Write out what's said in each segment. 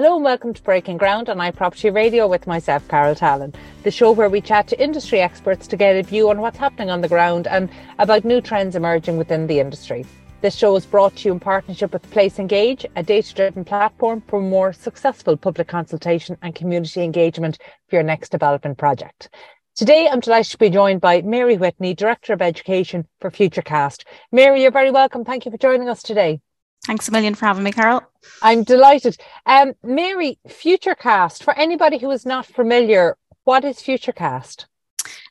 Hello and welcome to Breaking Ground on iProperty Radio with myself, Carol Tallon, the show where we chat to industry experts to get a view on what's happening on the ground and about new trends emerging within the industry. This show is brought to you in partnership with PlaceEngage, a data-driven platform for more successful public consultation and community engagement for your next development project. Today, I'm delighted to be joined by Mary Whitney, Director of Education for Futurecast. Mary, you're very welcome. Thank you for joining us today. Thanks a million for having me, Carol. I'm delighted. Mary, Futurecast, for anybody who is not familiar, what is Futurecast?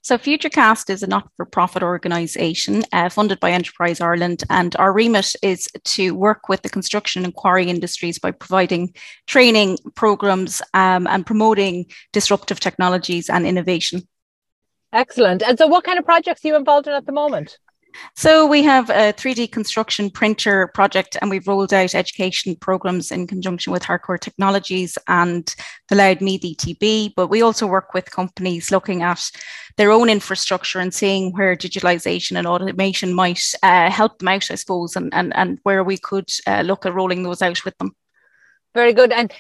So Futurecast is a not-for-profit organisation funded by Enterprise Ireland, and our remit is to work with the construction and quarry industries by providing training programmes and promoting disruptive technologies and innovation. Excellent. And so what kind of projects are you involved in at the moment? So we have a 3D construction printer project, and we've rolled out education programs in conjunction with Harcourt Technologies and the LoudMe DTB. But we also work with companies looking at their own infrastructure and seeing where digitalization and automation might help them out, I suppose, and where we could look at rolling those out with them. Very good. And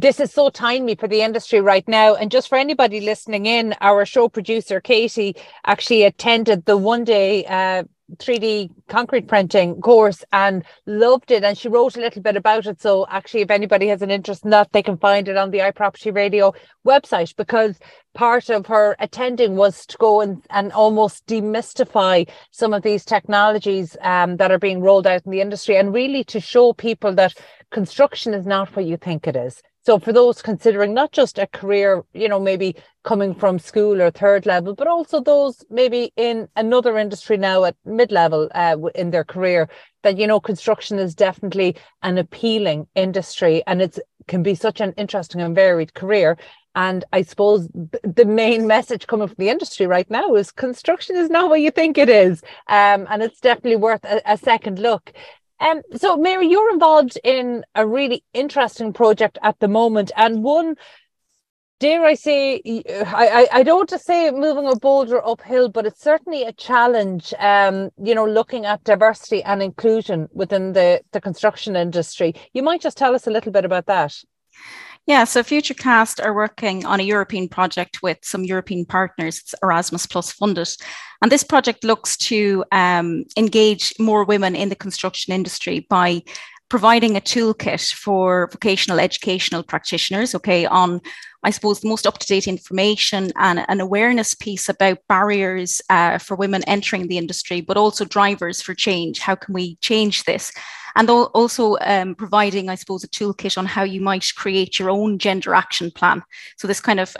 this is so timely for the industry right now. And just for anybody listening in, our show producer, Katie, actually attended the one-day 3D concrete printing course and loved it. And she wrote a little bit about it. So actually, if anybody has an interest in that, they can find it on the iProperty Radio website, because part of her attending was to go and almost demystify some of these technologies that are being rolled out in the industry, and really to show people that construction is not what you think it is. So for those considering not just a career, you know, maybe coming from school or third level, but also those maybe in another industry now at mid-level in their career, that, you know, construction is definitely an appealing industry, and it can be such an interesting and varied career. And I suppose the main message coming from the industry right now is construction is not what you think it is. And it's definitely worth a second look. So, Mary, you're involved in a really interesting project at the moment, and one, dare I say, I don't want to say moving a boulder uphill, but it's certainly a challenge, you know, looking at diversity and inclusion within the construction industry. You might just tell us a little bit about that. Yeah, so Futurecast are working on a European project with some European partners. It's Erasmus Plus funded. And this project looks to engage more women in the construction industry by providing a toolkit for vocational educational practitioners, okay, on, I suppose, the most up-to-date information and an awareness piece about barriers for women entering the industry, but also drivers for change. How can we change this? And also providing, I suppose, a toolkit on how you might create your own gender action plan. So this kind of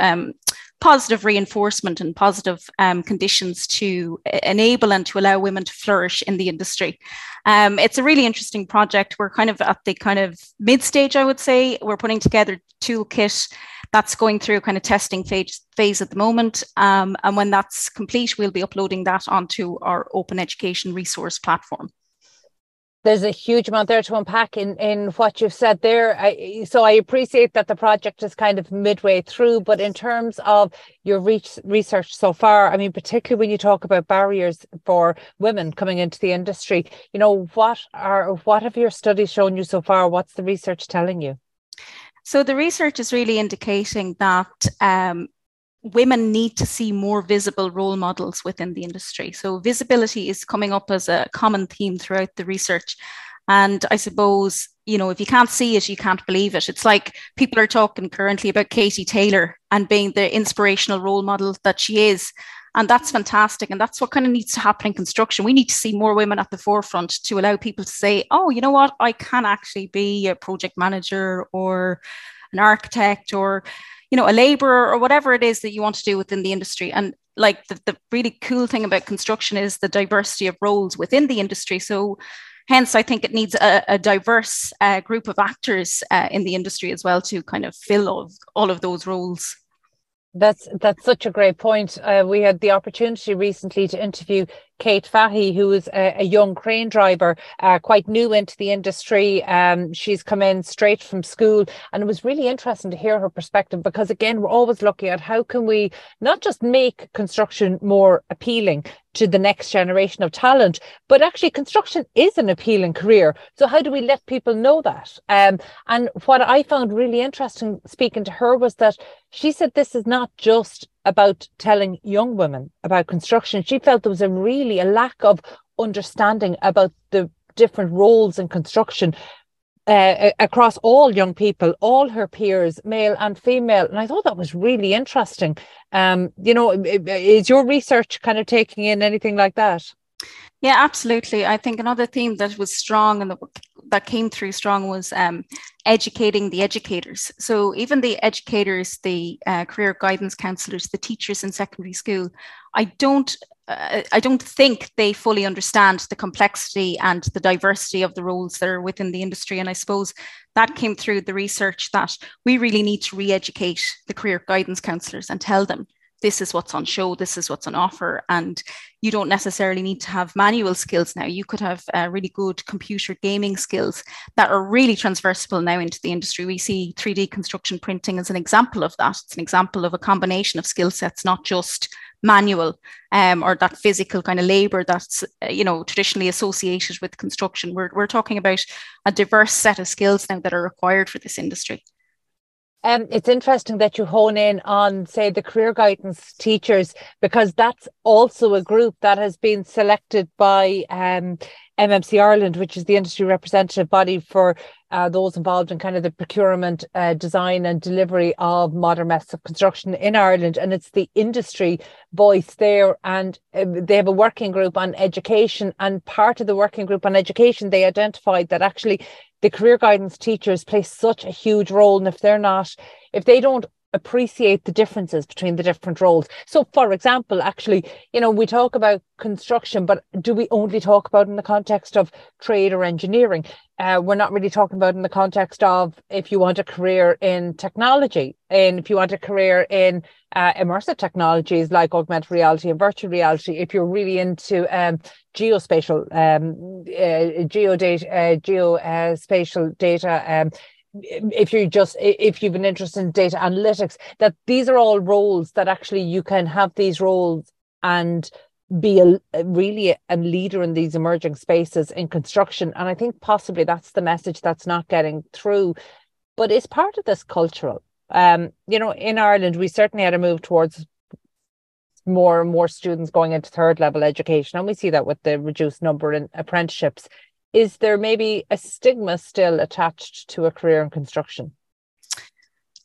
positive reinforcement and positive conditions to enable and to allow women to flourish in the industry. It's a really interesting project. We're kind of at the kind of mid-stage, I would say. We're putting together a toolkit that's going through kind of testing phase at the moment. And when that's complete, we'll be uploading that onto our open education resource platform. There's a huge amount there to unpack in what you've said there. So I appreciate that the project is kind of midway through, but in terms of your research so far, I mean, particularly when you talk about barriers for women coming into the industry, you know, what have your studies shown you so far? What's the research telling you? So the research is really indicating that women need to see more visible role models within the industry. So visibility is coming up as a common theme throughout the research. And I suppose, you know, if you can't see it, you can't believe it. It's like people are talking currently about Katie Taylor and being the inspirational role model that she is. And that's fantastic. And that's what kind of needs to happen in construction. We need to see more women at the forefront to allow people to say, oh, you know what, I can actually be a project manager or an architect or, you know, a labourer or whatever it is that you want to do within the industry. And like the really cool thing about construction is the diversity of roles within the industry. So hence, I think it needs a diverse group of actors in the industry as well to kind of fill all of those roles. That's such a great point. We had the opportunity recently to interview Kate Fahy, who is a young crane driver, quite new into the industry. She's come in straight from school, and it was really interesting to hear her perspective, because again, we're always looking at how can we not just make construction more appealing to the next generation of talent, but actually construction is an appealing career. So how do we let people know that? And what I found really interesting speaking to her was that she said this is not just about telling young women about construction. She felt there was a lack of understanding about the different roles in construction across all young people, all her peers, male and female. And I thought that was really interesting. You know, is your research kind of taking in anything like that? Yeah, absolutely. I think another theme that was strong and that came through strong was educating the educators. So even the educators, the career guidance counsellors, the teachers in secondary school, I don't think they fully understand the complexity and the diversity of the roles that are within the industry. And I suppose that came through the research that we really need to re-educate the career guidance counsellors and tell them, this is what's on show, this is what's on offer, and you don't necessarily need to have manual skills now. You could have really good computer gaming skills that are really transversable now into the industry. We see 3D construction printing as an example of that. It's an example of a combination of skill sets, not just manual or that physical kind of labor that's traditionally associated with construction. We're talking about a diverse set of skills now that are required for this industry. It's interesting that you hone in on, say, the career guidance teachers, because that's also a group that has been selected by MMC Ireland, which is the industry representative body for those involved in kind of the procurement, design and delivery of modern methods of construction in Ireland. And it's the industry voice there. And they have a working group on education. And part of the working group on education, they identified that actually the career guidance teachers play such a huge role. And if they don't appreciate the differences between the different roles. So, for example, actually, we talk about construction, but do we only talk about in the context of trade or engineering? We're not really talking about in the context of if you want a career in technology, and if you want a career in immersive technologies like augmented reality and virtual reality, if you're really into geospatial, geospatial data, if you've an interest in data analytics, that these are all roles that actually you can have these roles and be a leader in these emerging spaces in construction. And I think possibly that's the message that's not getting through, but it's part of this cultural. In Ireland, we certainly had a move towards more and more students going into third level education. And we see that with the reduced number in apprenticeships. Is there maybe a stigma still attached to a career in construction?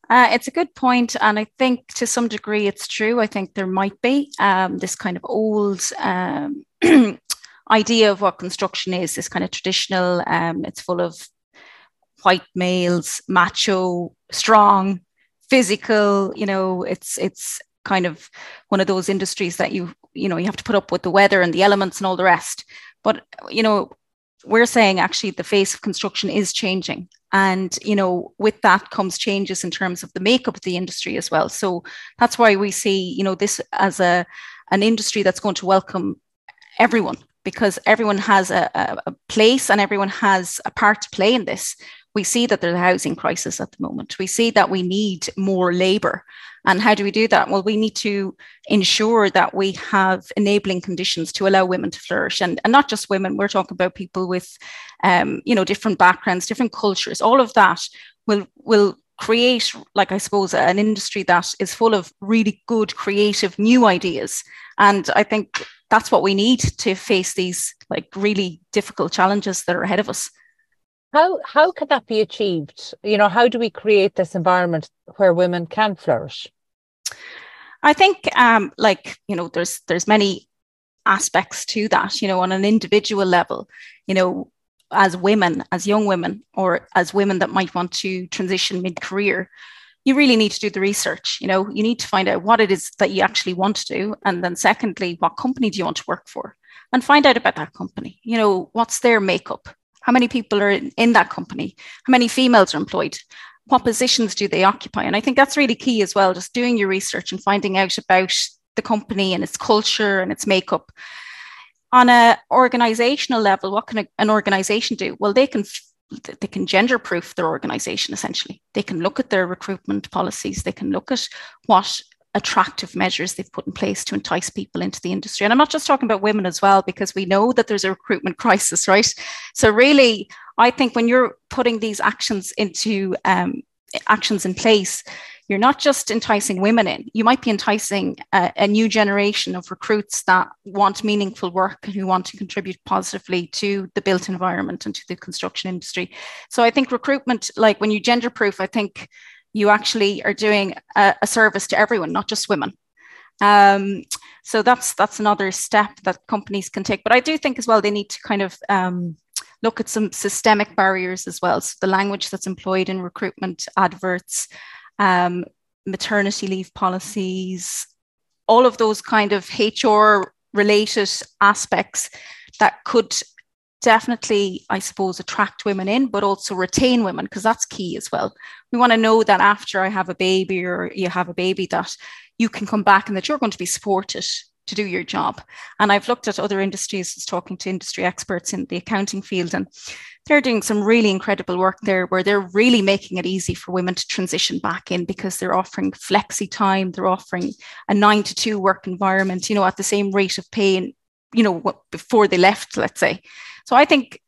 It's a good point. And I think to some degree it's true. I think there might be this kind of old idea of what construction is, this kind of traditional, it's full of white males, macho, strong, physical, it's kind of one of those industries that you have to put up with the weather and the elements and all the rest. But, we're saying actually the face of construction is changing. And, with that comes changes in terms of the makeup of the industry as well. So that's why we see, this as an industry that's going to welcome everyone, because everyone has a place and everyone has a part to play in this. We see that there's a housing crisis at the moment. We see that we need more labour. And how do we do that? Well, we need to ensure that we have enabling conditions to allow women to flourish. And not just women, we're talking about people with, different backgrounds, different cultures. All of that will create, an industry that is full of really good, creative, new ideas. And I think that's what we need to face these really difficult challenges that are ahead of us. How can that be achieved? How do we create this environment where women can flourish? I think, there's many aspects to that, on an individual level, as women, as young women, or as women that might want to transition mid-career, you really need to do the research. You need to find out what it is that you actually want to do. And then secondly, what company do you want to work for? And find out about that company. What's their makeup? How many people are in that company? How many females are employed? What positions do they occupy? And I think that's really key as well, just doing your research and finding out about the company and its culture and its makeup. on an organizational level, what can an organization do? Well, they can gender-proof their organization, essentially. They can look at their recruitment policies. They can look at what attractive measures they've put in place to entice people into the industry. And I'm not just talking about women as well, because we know that there's a recruitment crisis, right? So really, I think when you're putting these actions into actions in place, you're not just enticing women in. You might be enticing a new generation of recruits that want meaningful work and who want to contribute positively to the built environment and to the construction industry. So I think recruitment, like when you gender-proof, I think you actually are doing a service to everyone, not just women. So that's another step that companies can take. But I do think as well, they need to kind of look at some systemic barriers as well. So the language that's employed in recruitment adverts, maternity leave policies, all of those kind of HR related aspects that could definitely, I suppose, attract women in, but also retain women, because that's key as well. We want to know that after I have a baby or you have a baby, that you can come back and that you're going to be supported to do your job. And I've looked at other industries, talking to industry experts in the accounting field, and they're doing some really incredible work there where they're really making it easy for women to transition back in, because they're offering flexi time, they're offering a 9-to-2 work environment, you know, at the same rate of pay, and, you know, before they left, let's say. So I think,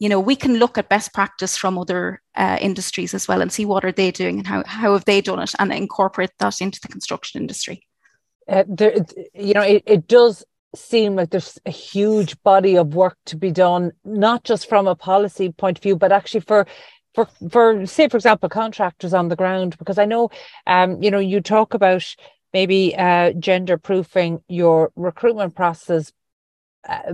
you know, we can look at best practice from other industries as well and see what are they doing and how have they done it, and incorporate that into the construction industry. It does seem like there's a huge body of work to be done, not just from a policy point of view, but actually for say, for example, contractors on the ground. Because I know, you talk about maybe gender proofing your recruitment process,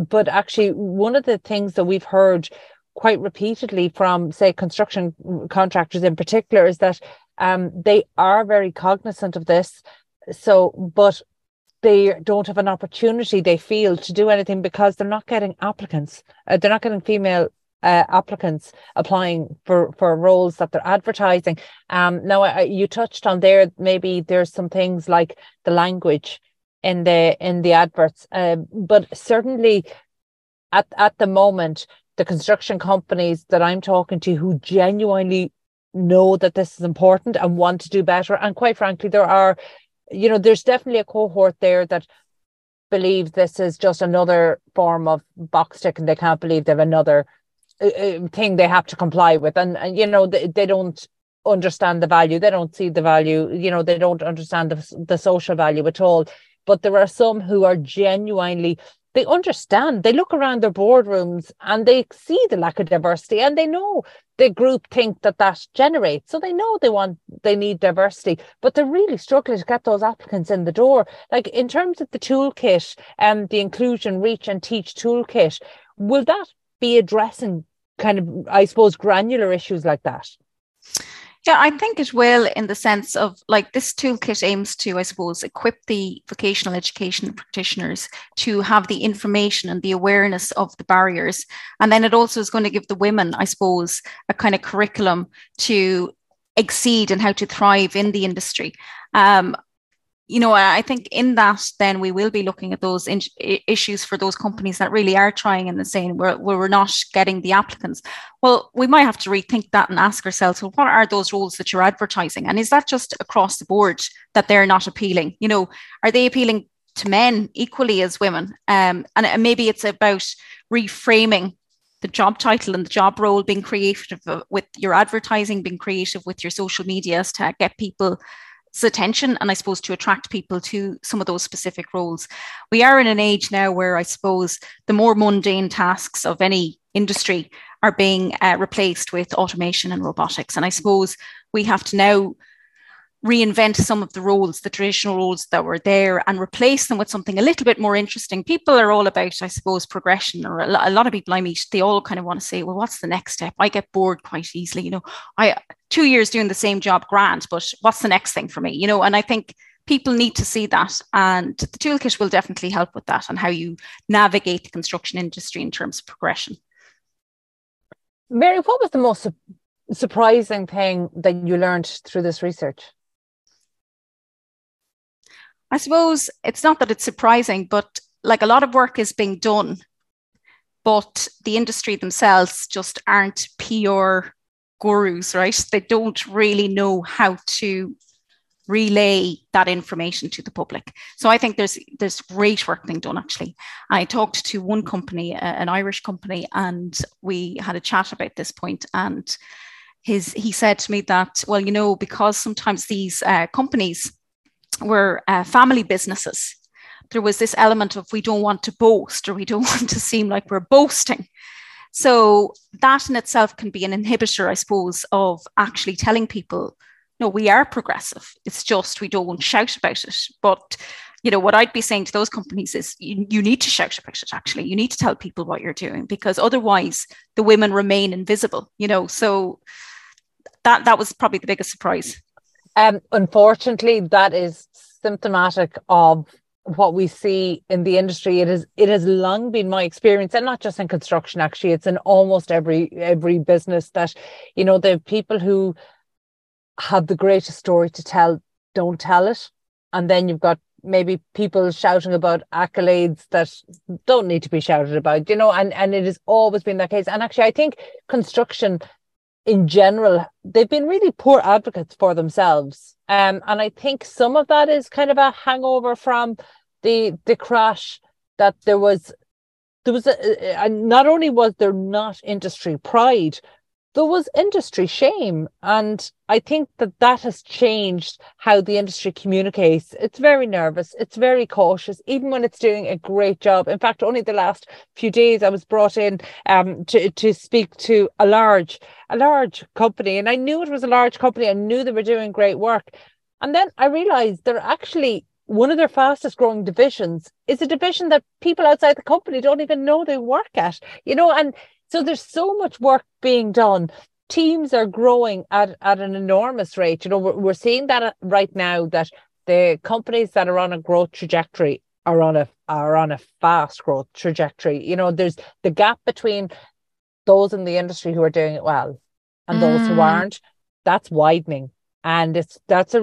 but actually one of the things that we've heard quite repeatedly from, say, construction contractors in particular is that they are very cognizant of this. But they don't have an opportunity, they feel, to do anything because they're not getting applicants. They're not getting female applicants applying for roles that they're advertising. Now, you touched on there, maybe there's some things like the language in the adverts. But certainly at the moment, the construction companies that I'm talking to who genuinely know that this is important and want to do better, and quite frankly, there's definitely a cohort there that believe this is just another form of box tick, and they can't believe they have another thing they have to comply with. And they don't understand the value. They don't see the value. They don't understand the social value at all. But there are some who are genuinely, they understand. They look around their boardrooms and they see the lack of diversity, and they know the group think that generates. So they know they need diversity, but they're really struggling to get those applicants in the door. Like in terms of the toolkit, the Inclusion, Reach and Teach toolkit, will that be addressing kind of, I suppose, granular issues like that? Yeah, I think it will, in the sense of, like, this toolkit aims to, I suppose, equip the vocational education practitioners to have the information and the awareness of the barriers. And then it also is going to give the women, I suppose, a kind of curriculum to exceed and how to thrive in the industry. I think in that, then we will be looking at those issues for those companies that really are trying and saying, we're not getting the applicants. Well, we might have to rethink that and ask ourselves, well, what are those roles that you're advertising? And is that just across the board that they're not appealing? You know, are they appealing to men equally as women? And maybe it's about reframing the job title and the job role, being creative with your advertising, being creative with your social media to get people's attention, and I suppose to attract people to some of those specific roles. We are in an age now where I suppose the more mundane tasks of any industry are being replaced with automation and robotics, and I suppose we have to now reinvent some of the roles, the traditional roles that were there, and replace them with something a little bit more interesting. People are all about, I suppose, progression, or a lot of people I meet, they all kind of want to say, well, what's the next step? I get bored quite easily. I 2 years doing the same job, grand, but what's the next thing for me? And I think people need to see that, and the toolkit will definitely help with that and how you navigate the construction industry in terms of progression. Mary, what was the most surprising thing that you learned through this research? I suppose it's not that it's surprising, but like a lot of work is being done, but the industry themselves just aren't PR gurus, right? They don't really know how to relay that information to the public. So I think there's great work being done, actually. I talked to one company, an Irish company, and we had a chat about this point, and he said to me that, well, you know, because sometimes these companies were family businesses, there was this element of we don't want to boast, or we don't want to seem like we're boasting. So that in itself can be an inhibitor, I suppose, of actually telling people, no, we are progressive. It's just we don't shout about it. But, you know, what I'd be saying to those companies is you need to shout about it, actually. You need to tell people what you're doing, because otherwise the women remain invisible, you know. So that was probably the biggest surprise. Unfortunately, that is symptomatic of what we see in the industry. It has long been my experience, and not just in construction, actually. It's in almost every business that, you know, the people who have the greatest story to tell don't tell it, and then you've got maybe people shouting about accolades that don't need to be shouted about, you know. And it has always been that case. And actually, I think construction in general, they've been really poor advocates for themselves. And I think some of that is kind of a hangover from the crash, that there was not only was there not industry pride, there was industry shame. And I think that has changed how the industry communicates. It's very nervous. It's very cautious, even when it's doing a great job. In fact, only the last few days I was brought in to speak to a large company. And I knew it was a large company. I knew they were doing great work. And then I realized they're actually one of their fastest growing divisions is a division that people outside the company don't even know they work at, you know. And so there's so much work being done. Teams are growing at an enormous rate. You know, we're seeing that right now, that the companies that are on a growth trajectory are on a fast growth trajectory. You know, there's the gap between those in the industry who are doing it well and those who aren't. That's widening, and that's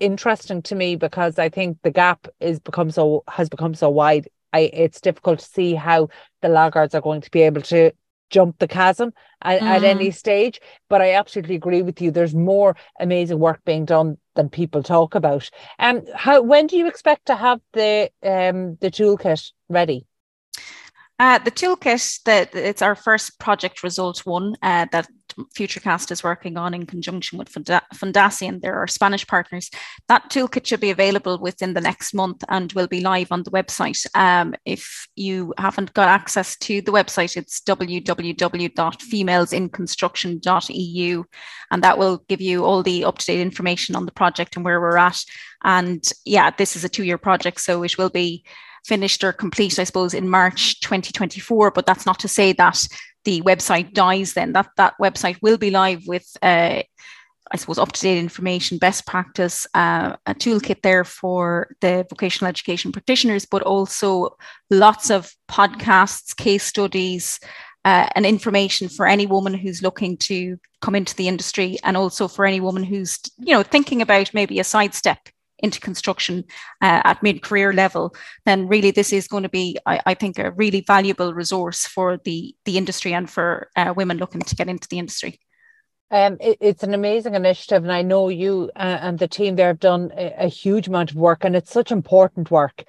interesting to me, because I think the gap has become so wide. It's difficult to see how the laggards are going to be able to jump the chasm at any stage. But I absolutely agree with you. There's more amazing work being done than people talk about. When do you expect to have the toolkit ready? The toolkit, it's our first project result one that Futurecast is working on in conjunction with Fundación. They're our Spanish partners. That toolkit should be available within the next month and will be live on the website. If you haven't got access to the website, it's www.femalesinconstruction.eu, and that will give you all the up-to-date information on the project and where we're at. And yeah, this is a 2-year project, so it will be finished or complete, I suppose, in March 2024. But that's not to say that the website dies then. That website will be live with, I suppose, up-to-date information, best practice, a toolkit there for the vocational education practitioners, but also lots of podcasts, case studies, and information for any woman who's looking to come into the industry, and also for any woman who's, you know, thinking about maybe a sidestep into construction at mid-career level. Then really this is going to be, I think, a really valuable resource for the industry and for women looking to get into the industry. It's an amazing initiative, and I know you and the team there have done a huge amount of work, and it's such important work.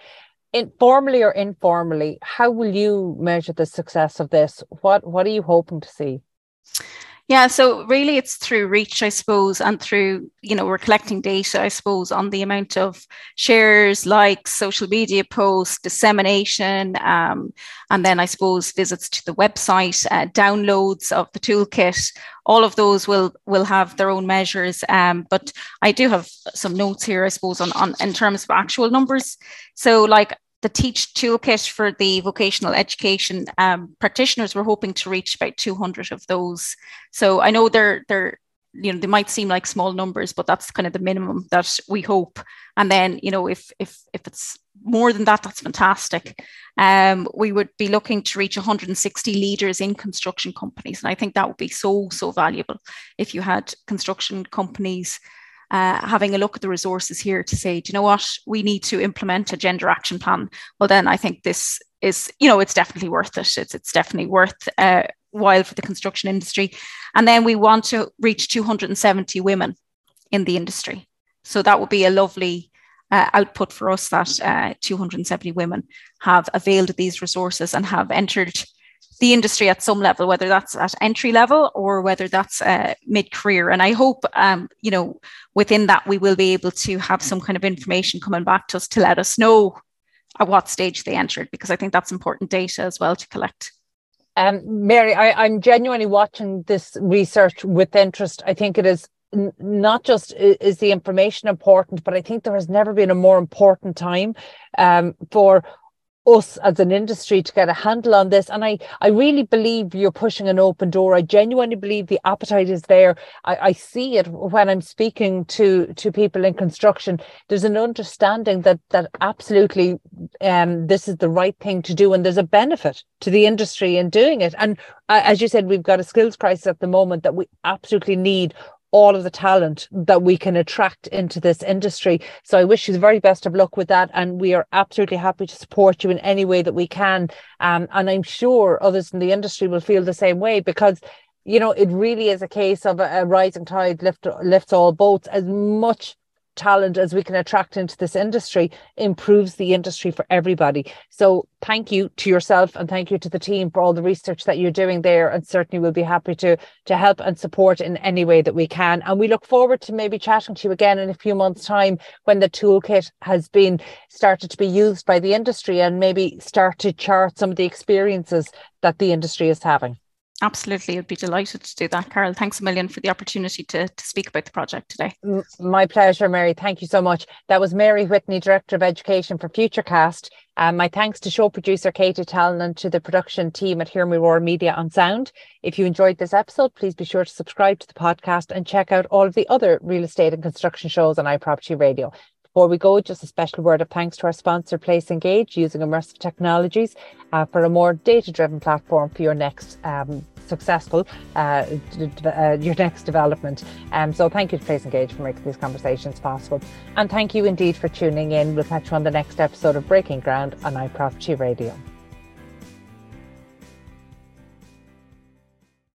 Formally or informally, how will you measure the success of this? What are you hoping to see? Yeah, so really it's through reach, I suppose, and through, you know, we're collecting data, I suppose, on the amount of shares, likes, social media posts, dissemination, and then I suppose visits to the website, downloads of the toolkit. All of those will have their own measures. But I do have some notes here, I suppose, on in terms of actual numbers. So like the Teach Toolkit for the vocational education practitioners, we're hoping to reach about 200 of those. So I know they're you know, they might seem like small numbers, but that's kind of the minimum that we hope. And then, you know, if it's more than that, that's fantastic. We would be looking to reach 160 leaders in construction companies, and I think that would be so valuable if you had construction companies having a look at the resources here to say, do you know what, we need to implement a gender action plan, well then I think this is, you know, it's definitely worth it. It's definitely worth while for the construction industry. And then we want to reach 270 women in the industry. So that would be a lovely output for us, that 270 women have availed of these resources and have entered the industry at some level, whether that's at entry level or whether that's mid-career. And I hope, you know, within that, we will be able to have some kind of information coming back to us to let us know at what stage they entered, because I think that's important data as well to collect. Mary, I'm genuinely watching this research with interest. I think it is not just is the information important, but I think there has never been a more important time for us as an industry to get a handle on this. And I really believe you're pushing an open door. I genuinely believe the appetite is there. I see it when I'm speaking to people in construction. There's an understanding that absolutely this is the right thing to do, and there's a benefit to the industry in doing it. And as you said, we've got a skills crisis at the moment that we absolutely need all of the talent that we can attract into this industry. So I wish you the very best of luck with that. And we are absolutely happy to support you in any way that we can. And I'm sure others in the industry will feel the same way, because, you know, it really is a case of a rising tide lifts all boats. As much talent as we can attract into this industry improves the industry for everybody. So thank you to yourself and thank you to the team for all the research that you're doing there, and certainly we'll be happy to help and support in any way that we can. And we look forward to maybe chatting to you again in a few months' time when the toolkit has been started to be used by the industry and maybe start to chart some of the experiences that the industry is having. Absolutely. I'd be delighted to do that, Carol. Thanks a million for the opportunity to speak about the project today. My pleasure, Mary. Thank you so much. That was Mary Whitney, Director of Education for Futurecast. My thanks to show producer Katie Tallon and to the production team at Hear Me Roar Media on sound. If you enjoyed this episode, please be sure to subscribe to the podcast and check out all of the other real estate and construction shows on iProperty Radio. Before we go, just a special word of thanks to our sponsor, PlaceEngage, using immersive technologies for a more data-driven platform for your next successful, your next development. So thank you to PlaceEngage for making these conversations possible. And thank you indeed for tuning in. We'll catch you on the next episode of Breaking Ground on iProperty Radio.